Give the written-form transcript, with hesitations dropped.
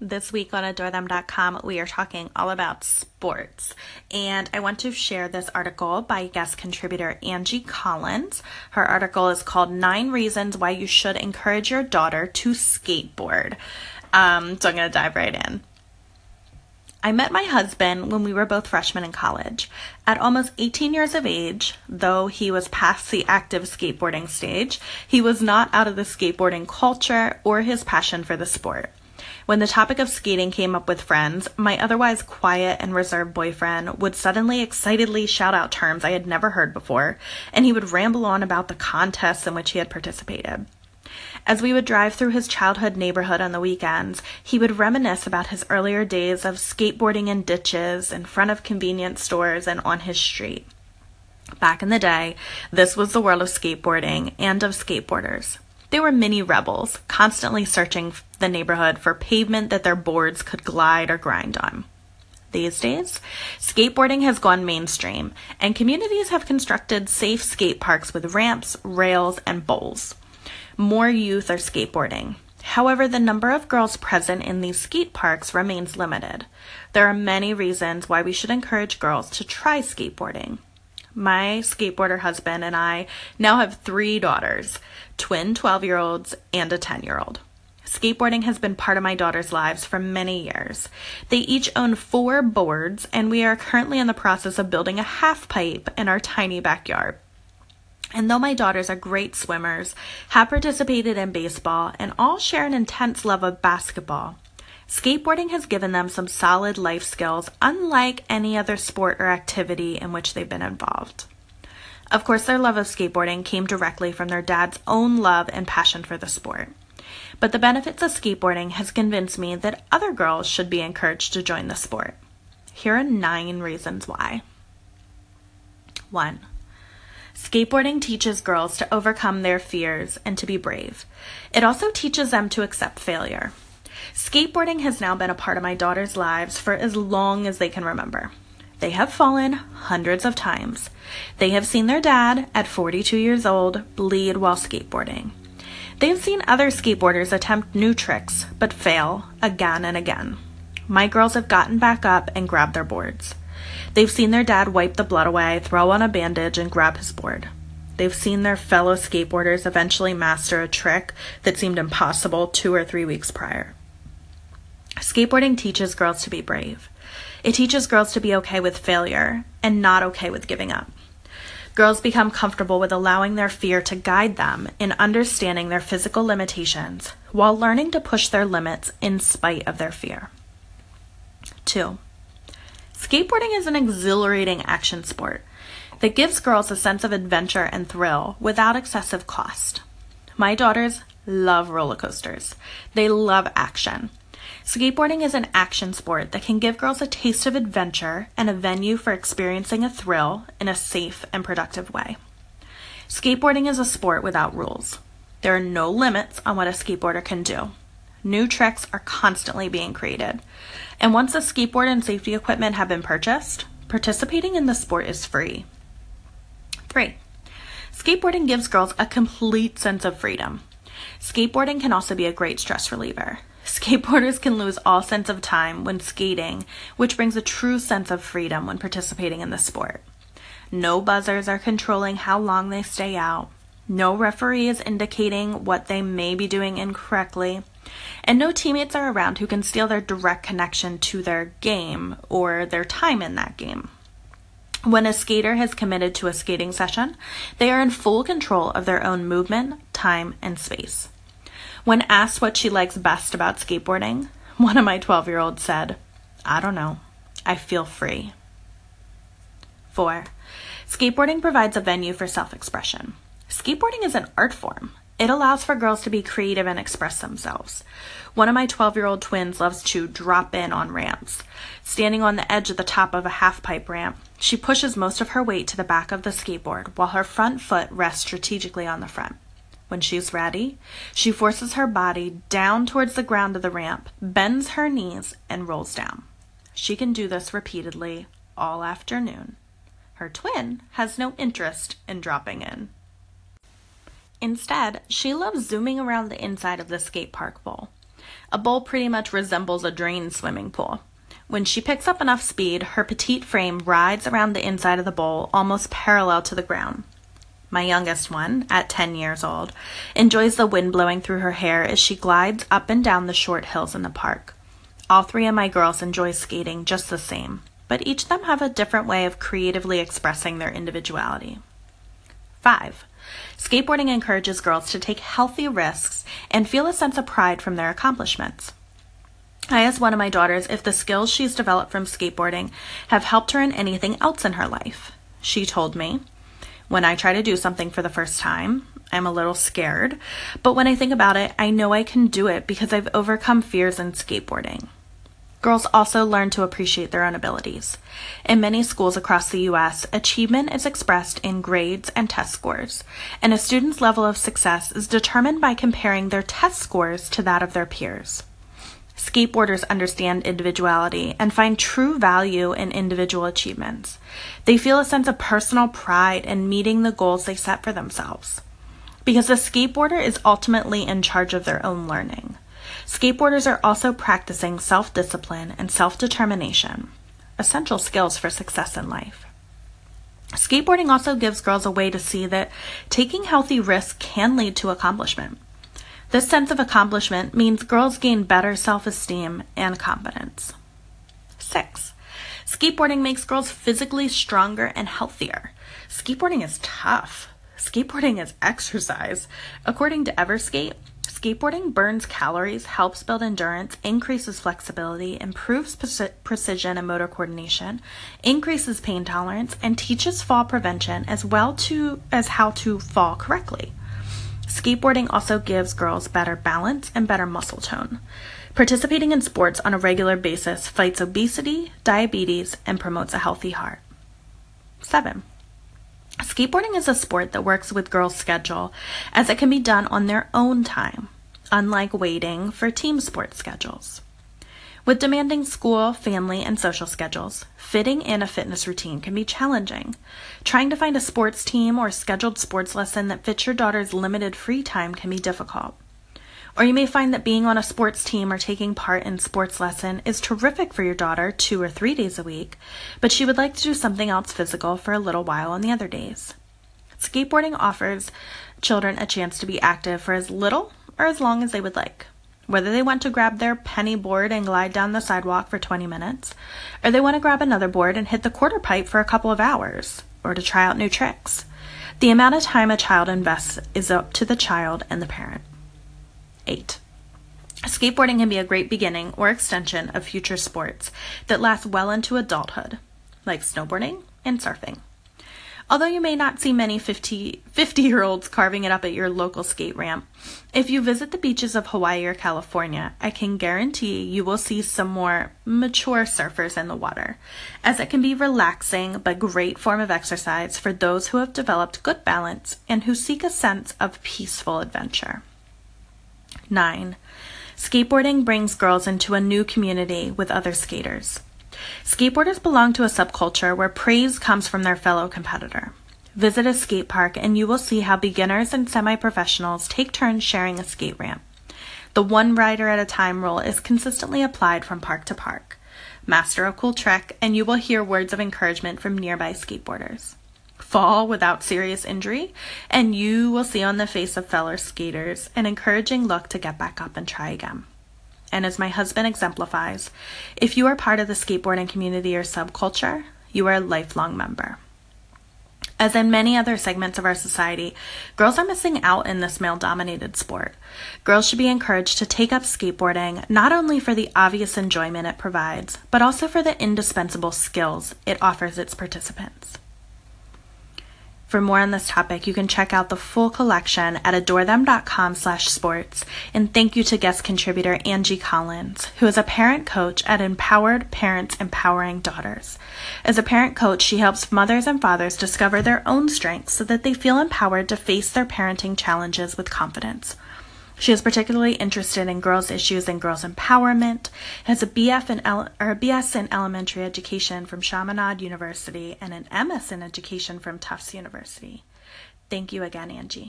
This week on AdoreThem.com, we are talking all about sports, and I want to share this article by guest contributor Angie Collins. Her article is called 9 Reasons Why You Should Encourage Your Daughter to Skateboard. So I'm going to dive right in. I met my husband when we were both freshmen in college. At almost 18 years of age, though he was past the active skateboarding stage, he was not out of the skateboarding culture or his passion for the sport. When the topic of skating came up with friends, my otherwise quiet and reserved boyfriend would suddenly excitedly shout out terms I had never heard before, and he would ramble on about the contests in which he had participated. As we would drive through his childhood neighborhood on the weekends, he would reminisce about his earlier days of skateboarding in ditches, in front of convenience stores, and on his street. Back in the day, this was the world of skateboarding and of skateboarders. They were mini rebels, constantly searching the neighborhood for pavement that their boards could glide or grind on. These days, skateboarding has gone mainstream, and communities have constructed safe skate parks with ramps, rails, and bowls. More youth are skateboarding. However, the number of girls present in these skate parks remains limited. There are many reasons why we should encourage girls to try skateboarding. My skateboarder husband and I now have 3 daughters, twin 12-year-olds and a 10-year-old. Skateboarding has been part of my daughters' lives for many years. They each own 4 boards, and we are currently in the process of building a half pipe in our tiny backyard. And though my daughters are great swimmers, have participated in baseball, and all share an intense love of basketball, skateboarding has given them some solid life skills unlike any other sport or activity in which they've been involved. Of course, their love of skateboarding came directly from their dad's own love and passion for the sport. But the benefits of skateboarding has convinced me that other girls should be encouraged to join the sport. Here are 9 reasons why. 1. Skateboarding teaches girls to overcome their fears and to be brave. It also teaches them to accept failure. Skateboarding has now been a part of my daughters' lives for as long as they can remember. They have fallen hundreds of times. They have seen their dad, at 42 years old, bleed while skateboarding. They have seen other skateboarders attempt new tricks, but fail again and again. My girls have gotten back up and grabbed their boards. They've seen their dad wipe the blood away, throw on a bandage, and grab his board. They've seen their fellow skateboarders eventually master a trick that seemed impossible 2 or 3 weeks prior. Skateboarding teaches girls to be brave. It teaches girls to be okay with failure and not okay with giving up. Girls become comfortable with allowing their fear to guide them in understanding their physical limitations while learning to push their limits in spite of their fear. 2. Skateboarding is an exhilarating action sport that gives girls a sense of adventure and thrill without excessive cost. My daughters love roller coasters. They love action. Skateboarding is an action sport that can give girls a taste of adventure and a venue for experiencing a thrill in a safe and productive way. Skateboarding is a sport without rules. There are no limits on what a skateboarder can do. New tricks are constantly being created. And once the skateboard and safety equipment have been purchased, participating in the sport is free. 3. Skateboarding gives girls a complete sense of freedom. Skateboarding can also be a great stress reliever. Skateboarders can lose all sense of time when skating, which brings a true sense of freedom when participating in the sport. No buzzers are controlling how long they stay out. No referee is indicating what they may be doing incorrectly. And no teammates are around who can steal their direct connection to their game or their time in that game. When a skater has committed to a skating session, they are in full control of their own movement, time, and space. When asked what she likes best about skateboarding, one of my 12-year-olds said, "I don't know. I feel free." 4. Skateboarding provides a venue for self-expression. Skateboarding is an art form. It allows for girls to be creative and express themselves. One of my 12-year-old twins loves to drop in on ramps. Standing on the edge of the top of a half-pipe ramp, she pushes most of her weight to the back of the skateboard while her front foot rests strategically on the front. When she's ready, she forces her body down towards the ground of the ramp, bends her knees, and rolls down. She can do this repeatedly all afternoon. Her twin has no interest in dropping in. Instead, she loves zooming around the inside of the skate park bowl. A bowl pretty much resembles a drained swimming pool. When she picks up enough speed, her petite frame rides around the inside of the bowl almost parallel to the ground. My youngest one, at 10 years old, enjoys the wind blowing through her hair as she glides up and down the short hills in the park. All three of my girls enjoy skating just the same, but each of them have a different way of creatively expressing their individuality. 5. Skateboarding encourages girls to take healthy risks and feel a sense of pride from their accomplishments. I asked one of my daughters if the skills she's developed from skateboarding have helped her in anything else in her life. She told me, "When I try to do something for the first time, I'm a little scared, but when I think about it, I know I can do it because I've overcome fears in skateboarding." Girls also learn to appreciate their own abilities. In many schools across the U.S., achievement is expressed in grades and test scores, and a student's level of success is determined by comparing their test scores to that of their peers. Skateboarders understand individuality and find true value in individual achievements. They feel a sense of personal pride in meeting the goals they set for themselves, because the skateboarder is ultimately in charge of their own learning. Skateboarders are also practicing self-discipline and self-determination, essential skills for success in life. Skateboarding also gives girls a way to see that taking healthy risks can lead to accomplishment. This sense of accomplishment means girls gain better self-esteem and confidence. 6. Skateboarding makes girls physically stronger and healthier. Skateboarding is tough. Skateboarding is exercise. According to Everskate, skateboarding burns calories, helps build endurance, increases flexibility, improves precision and motor coordination, increases pain tolerance, and teaches fall prevention as well as how to fall correctly. Skateboarding also gives girls better balance and better muscle tone. Participating in sports on a regular basis fights obesity, diabetes, and promotes a healthy heart. 7. Skateboarding is a sport that works with girls' schedule, as it can be done on their own time, unlike waiting for team sport schedules. With demanding school, family, and social schedules, fitting in a fitness routine can be challenging. Trying to find a sports team or scheduled sports lesson that fits your daughter's limited free time can be difficult. Or you may find that being on a sports team or taking part in sports lesson is terrific for your daughter 2 or 3 days a week, but she would like to do something else physical for a little while on the other days. Skateboarding offers children a chance to be active for as little or as long as they would like. Whether they want to grab their penny board and glide down the sidewalk for 20 minutes, or they want to grab another board and hit the quarter pipe for a couple of hours, or to try out new tricks. The amount of time a child invests is up to the child and the parent. 8. Skateboarding can be a great beginning or extension of future sports that last well into adulthood, like snowboarding and surfing. Although you may not see many 50-year-olds carving it up at your local skate ramp, if you visit the beaches of Hawaii or California, I can guarantee you will see some more mature surfers in the water, as it can be relaxing but great form of exercise for those who have developed good balance and who seek a sense of peaceful adventure. 9. Skateboarding brings girls into a new community with other skaters. Skateboarders belong to a subculture where praise comes from their fellow competitor. Visit a skate park and you will see how beginners and semi-professionals take turns sharing a skate ramp. The one rider at a time rule is consistently applied from park to park. Master a cool trick and you will hear words of encouragement from nearby skateboarders. Fall without serious injury and you will see on the face of fellow skaters an encouraging look to get back up and try again. And as my husband exemplifies, if you are part of the skateboarding community or subculture, you are a lifelong member. As in many other segments of our society, girls are missing out in this male-dominated sport. Girls should be encouraged to take up skateboarding not only for the obvious enjoyment it provides, but also for the indispensable skills it offers its participants. For more on this topic, you can check out the full collection at AdoreThem.com/sports, and thank you to guest contributor Angie Collins, who is a parent coach at Empowered Parents Empowering Daughters. As a parent coach, she helps mothers and fathers discover their own strengths so that they feel empowered to face their parenting challenges with confidence. She is particularly interested in girls' issues and girls' empowerment, has a BS in elementary education from Chaminade University and an MS in education from Tufts University. Thank you again, Angie.